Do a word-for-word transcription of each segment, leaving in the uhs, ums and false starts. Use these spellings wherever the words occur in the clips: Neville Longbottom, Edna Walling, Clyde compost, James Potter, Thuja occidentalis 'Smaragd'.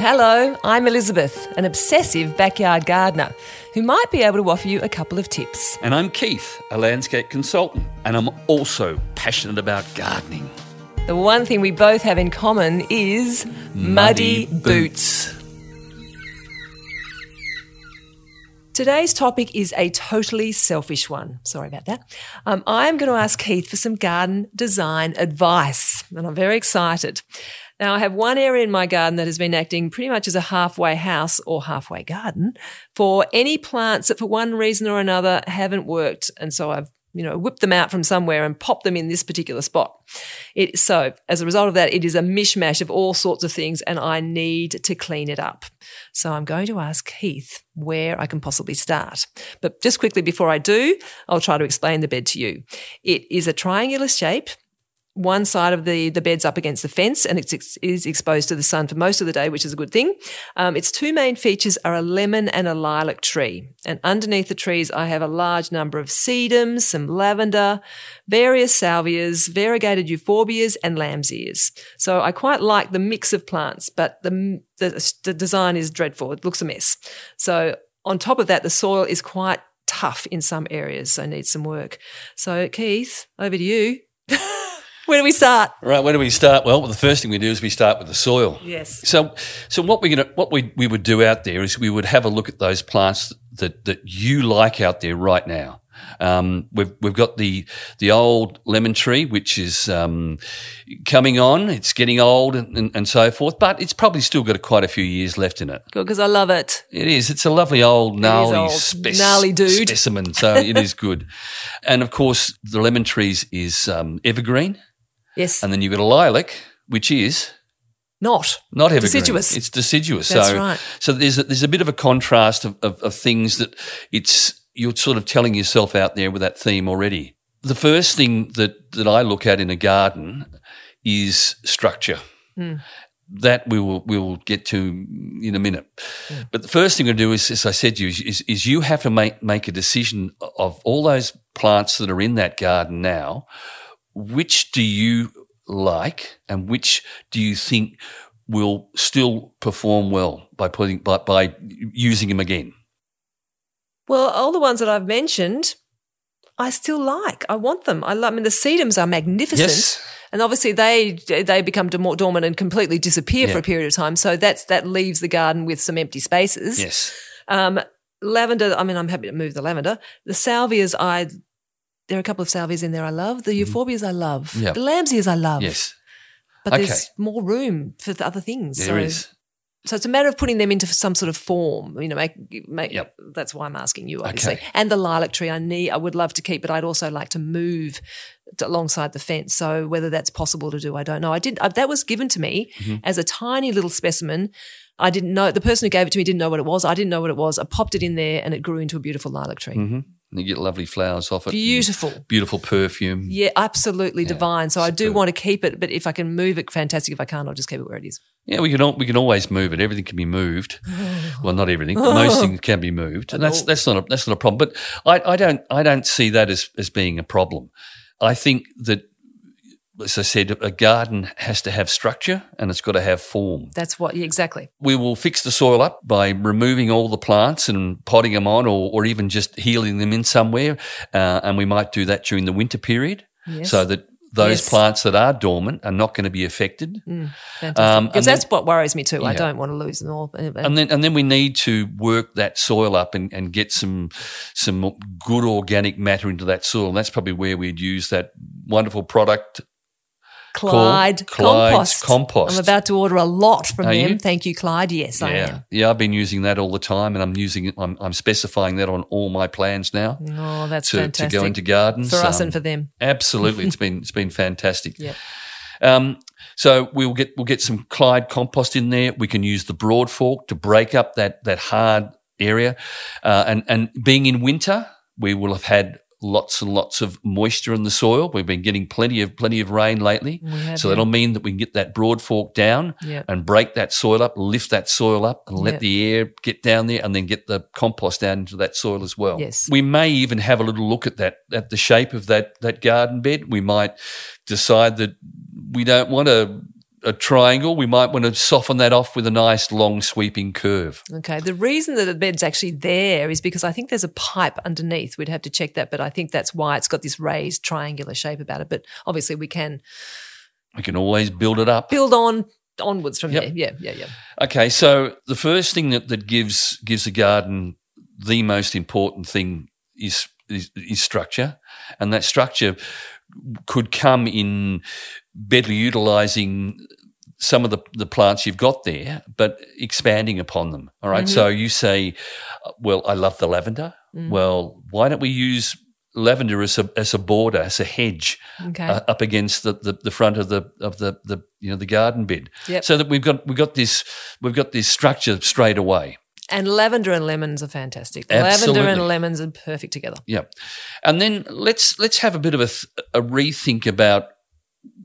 Hello, I'm Elizabeth, an obsessive backyard gardener who might be able to offer you a couple of tips. And I'm Keith, a landscape consultant, and I'm also passionate about gardening. The one thing we both have in common is muddy, muddy boots. boots. Today's topic is a totally selfish one. Sorry about that. Um, I'm going to ask Keith for some garden design advice, and I'm very excited. Now, I have one area in my garden that has been acting pretty much as a halfway house or halfway garden for any plants that for one reason or another haven't worked. And so I've, you know, whipped them out from somewhere and popped them in this particular spot. It, so as a result of that, it is a mishmash of all sorts of things and I need to clean it up. So I'm going to ask Keith where I can possibly start. But just quickly before I do, I'll try to explain the bed to you. It is a triangular shape. One side of the, the bed's up against the fence and it ex- is exposed to the sun for most of the day, which is a good thing. Um, its two main features are a lemon and a lilac tree. And underneath the trees, I have a large number of sedums, some lavender, various salvias, variegated euphorbias and lamb's ears. So I quite like the mix of plants, but the, the, the design is dreadful. It looks a mess. So on top of that, the soil is quite tough in some areas, so needs some work. So Keith, over to you. Where do we start? Right, where do we start? Well, the first thing we do is we start with the soil. Yes. So so what we're gonna, what we, we would do out there is we would have a look at those plants that, that you like out there right now. Um, we've we've got the the old lemon tree, which is um, coming on. It's getting old and, and, and so forth, but it's probably still got quite a few years left in it. Good, because I love it. It is. It's a lovely old gnarly, old, spec- gnarly dude. specimen, so it is good. And, of course, the lemon trees is um, evergreen. Yes. And then you've got a lilac, which is not not evergreen. Deciduous. It's deciduous. That's so, right. So there's a, there's a bit of a contrast of, of, of things that it's you're sort of telling yourself out there with that theme already. The first thing that, that I look at in a garden is structure. Mm. That we will we will get to in a minute. Mm. But the first thing we do is, as I said to you, is, is you have to make make a decision of all those plants that are in that garden now. Which do you like and which do you think will still perform well by putting by, by using them again? Well, all the ones that I've mentioned, I still like. I want them. I, love, I mean, the sedums are magnificent. Yes. And obviously they they become dormant and completely disappear yeah. for a period of time. So that's that leaves the garden with some empty spaces. Yes. Um, lavender, I mean, I'm happy to move the lavender. The salvias, I There are a couple of salvias in there I love. The euphorbias I love. Yep. The lamb's ears I love. Yes. But okay. There's more room for the other things. There so, is. So it's a matter of putting them into some sort of form. You know, make, make, yep. That's why I'm asking you, obviously. Okay. And the lilac tree I need, I would love to keep, but I'd also like to move alongside the fence. So whether that's possible to do, I don't know. I didn't. I, that was given to me mm-hmm. as a tiny little specimen. I didn't know. The person who gave it to me didn't know what it was. I didn't know what it was. I popped it in there and it grew into a beautiful lilac tree. Mm-hmm. And you get lovely flowers off it. Beautiful. Beautiful perfume. Yeah, absolutely yeah, divine. So I do good. want to keep it, but if I can move it, fantastic. If I can't, I'll just keep it where it is. Yeah, we can all, we can always move it. Everything can be moved. Well, not everything. Most things can be moved. And that's that's not a that's not a problem. But I, I don't I don't see that as, as being a problem. I think that, as I said, a garden has to have structure and it's got to have form. That's what, yeah, exactly. We will fix the soil up by removing all the plants and potting them on or, or even just healing them in somewhere. Uh, and we might do that during the winter period yes. so that those yes. plants that are dormant are not going to be affected. Mm, fantastic. Um, because that's then, what worries me too. Yeah. I don't want to lose them all. And then and then we need to work that soil up and, and get some some good organic matter into that soil. And that's probably where we'd use that wonderful product, Clyde compost. compost. I'm about to order a lot from are them. You? Thank you, Clyde. Yes, yeah. I am. Yeah, I've been using that all the time, and I'm using it. I'm, I'm specifying that on all my plans now. Oh, that's to, fantastic to go into gardens for us um, and for them. Absolutely, it's been it's been fantastic. Yeah. Um, so we'll get we'll get some Clyde compost in there. We can use the broad fork to break up that that hard area, uh, and and being in winter, we will have had lots and lots of moisture in the soil. We've been getting plenty of plenty of rain lately. So that'll mean that we can get that broad fork down yep. and break that soil up, lift that soil up and let yep. the air get down there and then get the compost down into that soil as well. Yes. We may even have a little look at that, at the shape of that, that garden bed. We might decide that we don't want to a triangle, we might want to soften that off with a nice long sweeping curve. Okay. The reason that the bed's actually there is because I think there's a pipe underneath. We'd have to check that, but I think that's why it's got this raised triangular shape about it. But obviously we can – We can always build it up. Build on onwards from yep. there. Yeah, yeah, yeah. Okay. So the first thing that, that gives gives a garden the most important thing is, is is structure, and that structure could come in better utilising some of the, the plants you've got there, but expanding upon them, all right? Mm-hmm. So you say, well, I love the lavender. Mm. Well, why don't we use lavender as a as a border, as a hedge, okay. uh, up against the, the, the front of the of the, the you know the garden bed, yep. so that we've got we've got this we've got this structure straight away. And lavender and lemons are fantastic. Absolutely. Lavender and lemons are perfect together. Yeah. And then let's let's have a bit of a, th- a rethink about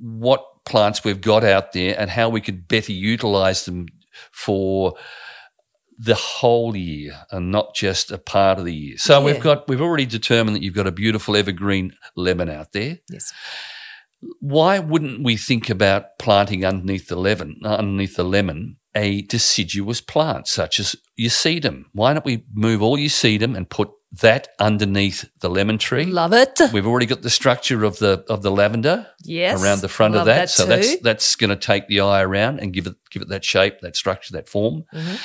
what plants we've got out there and how we could better utilise them for the whole year and not just a part of the year. So yeah. we've got we've already determined that you've got a beautiful evergreen lemon out there. Yes. Why wouldn't we think about planting underneath the lemon, underneath the lemon a deciduous plant such as Eucedum? Why don't we move all Eucedum and put that underneath the lemon tree? Love it. We've already got the structure of the of the lavender yes, around the front of that. that so too. that's that's going to take the eye around and give it give it that shape, that structure, that form. Mm-hmm.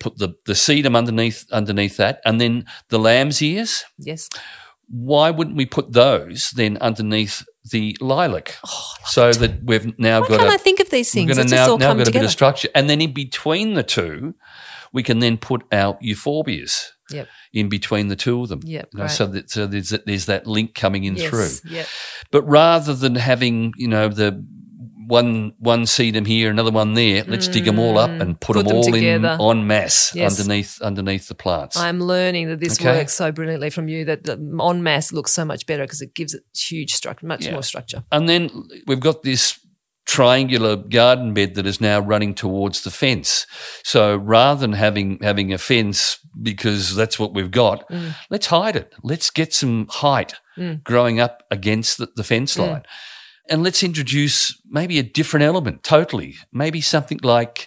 Put the the sedum underneath underneath that, and then the lamb's ears. Yes. Why wouldn't we put those then underneath the lilac? Oh, so that we've now Why got. Why can't a, I think of these things? We're going to now, now got together. a bit of structure, and then in between the two, we can then put our euphorbias. Yep. In between the two of them. Yep. You know, right. So that so there's there's that link coming in yes, through. Yep. But rather than having you know the one one sedum here, another one there, let's mm, dig them all up and put, put them, them all together. in en masse yes. underneath underneath the plants. I'm learning that this okay. works so brilliantly from you, that the en masse looks so much better because it gives it huge structure, much yeah. more structure. And then we've got this triangular garden bed that is now running towards the fence. So rather than having having a fence because that's what we've got, mm. let's hide it. Let's get some height mm. growing up against the, the fence line. Mm. And let's introduce maybe a different element totally, maybe something like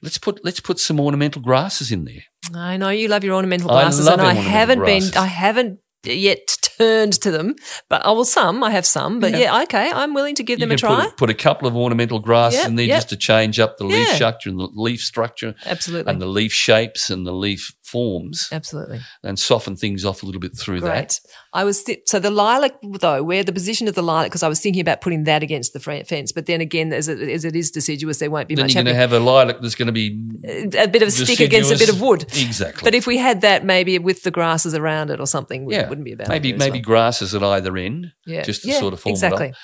let's put let's put some ornamental grasses in there. I know you love your ornamental grasses I love and I haven't grasses. been I haven't yet turned to them, but I oh, well, some I have some, but yeah, yeah okay, I'm willing to give you them a try. Put, put a couple of ornamental grasses yep, in there yep. just to change up the yeah. leaf structure and the leaf structure, absolutely, and the leaf shapes and the leaf forms, absolutely, and soften things off a little bit through Great. that. I was th- so the lilac though, where the position of the lilac, because I was thinking about putting that against the fence, but then again, as it, as it is deciduous, there won't be then much. Then you're going to have a lilac that's going to be a bit of a stick against a bit of wood, exactly. But if we had that, maybe with the grasses around it or something, yeah. it wouldn't be a bad maybe idea. Maybe grasses at either end, yeah. just to yeah, sort of form exactly. it up.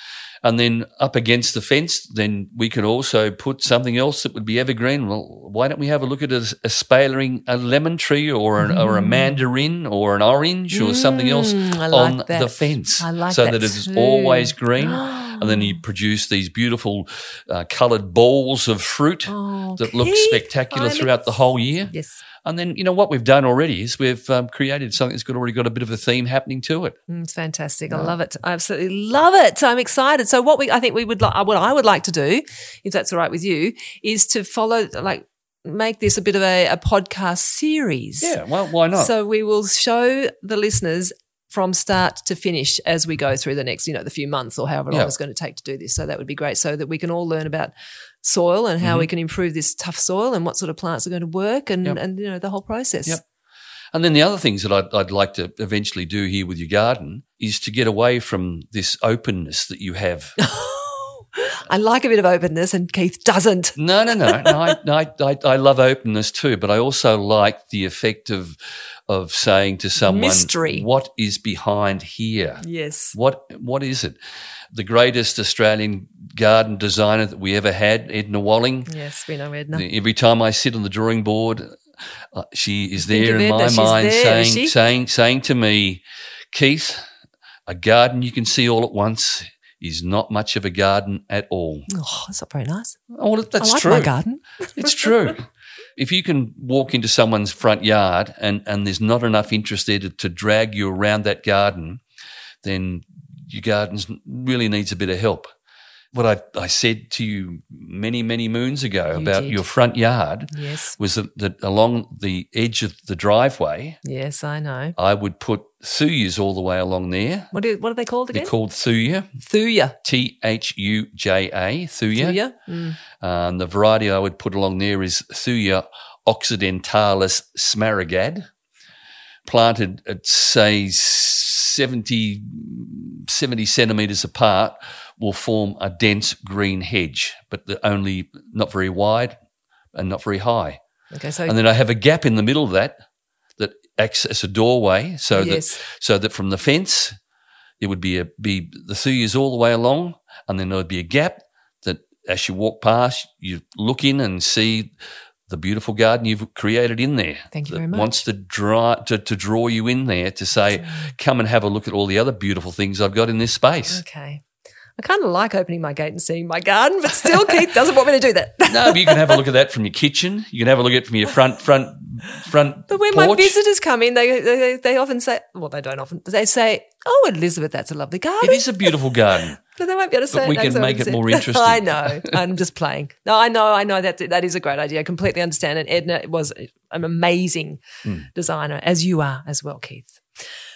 And then up against the fence, then we could also put something else that would be evergreen. Well, why don't we have a look at a, a spaling, a lemon tree or an, mm. or a mandarin or an orange mm. or something else like on that. the fence I like so that, that it's always green. And then you produce these beautiful uh, coloured balls of fruit oh, okay. that look spectacular I'm throughout ex- the whole year. Yes. And then, you know, what we've done already is we've um, created something that's got, already got a bit of a theme happening to it. Mm, it's fantastic. Yeah. I love it. I absolutely love it. I'm excited. So what we, I think we would, li- what I would like to do, if that's all right with you, is to follow, like, make this a bit of a, a podcast series. Yeah. Well, why not? So we will show the listeners from start to finish as we go through the next, you know, the few months or however long yeah. it's going to take to do this. So that would be great, so that we can all learn about soil and how mm-hmm. we can improve this tough soil and what sort of plants are going to work and, yep. and you know, the whole process. Yep. And then the other things that I'd, I'd like to eventually do here with your garden is to get away from this openness that you have. I like a bit of openness and Keith doesn't. No, no, no. no I, I, I, I love openness too, but I also like the effect of of saying to someone, mystery. What is behind here? Yes. What What is it? The greatest Australian garden designer that we ever had, Edna Walling. Yes, we know Edna. Every time I sit on the drawing board, uh, she is there in my mind there, saying, saying, saying to me, Keith, a garden you can see all at once is not much of a garden at all. Oh, that's not very nice. Oh, well, that's I like true. My garden. It's true. If you can walk into someone's front yard and, and there's not enough interest there to, to drag you around that garden, then your garden really needs a bit of help. what I, I said to you many, many moons ago you about did. your front yard yes. was that, that along the edge of the driveway. Yes, I know. I would put thuyas all the way along there. What are, what are they called again? They're called thuja. Thuja. T H U J A, thuja. Thuja. Mm. Um, the variety I would put along there is Thuja occidentalis 'Smaragd', planted at, say, seventy, seventy centimetres apart, will form a dense green hedge, but the only not very wide and not very high. Okay, so and then I have a gap in the middle of that that acts as a doorway, so yes. that so that from the fence it would be a, be the thuyas all the way along, and then there would be a gap that as you walk past, you look in and see the beautiful garden you've created in there. Thank you very much. Wants to draw to, to draw you in there to say, Absolutely. Come and have a look at all the other beautiful things I've got in this space. Okay. I kind of like opening my gate and seeing my garden, but still Keith doesn't want me to do that. No, but you can have a look at that from your kitchen. You can have a look at it from your front front front. But when porch. my visitors come in, they, they they often say, well, they don't often, they say, "Oh, Elizabeth, that's a lovely garden. It is a beautiful garden." But they won't be able to say. But we can make it more interesting. I know. I'm just playing. No, I know. I know that that is a great idea. I completely understand. And Edna was an amazing mm. designer, as you are as well, Keith.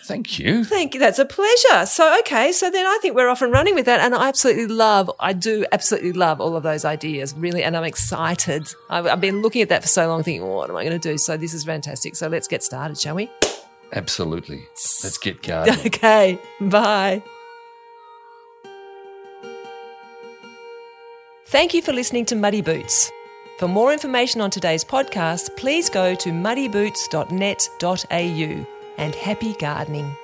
Thank you. Thank you. That's a pleasure. So, okay, so then I think we're off and running with that, and I absolutely love, I do absolutely love all of those ideas, really, and I'm excited. I've, I've been looking at that for so long thinking, well, what am I going to do? So this is fantastic. So let's get started, shall we? Absolutely. Let's get going. Okay, bye. Thank you for listening to Muddy Boots. For more information on today's podcast, please go to muddy boots dot net dot a u. And happy gardening.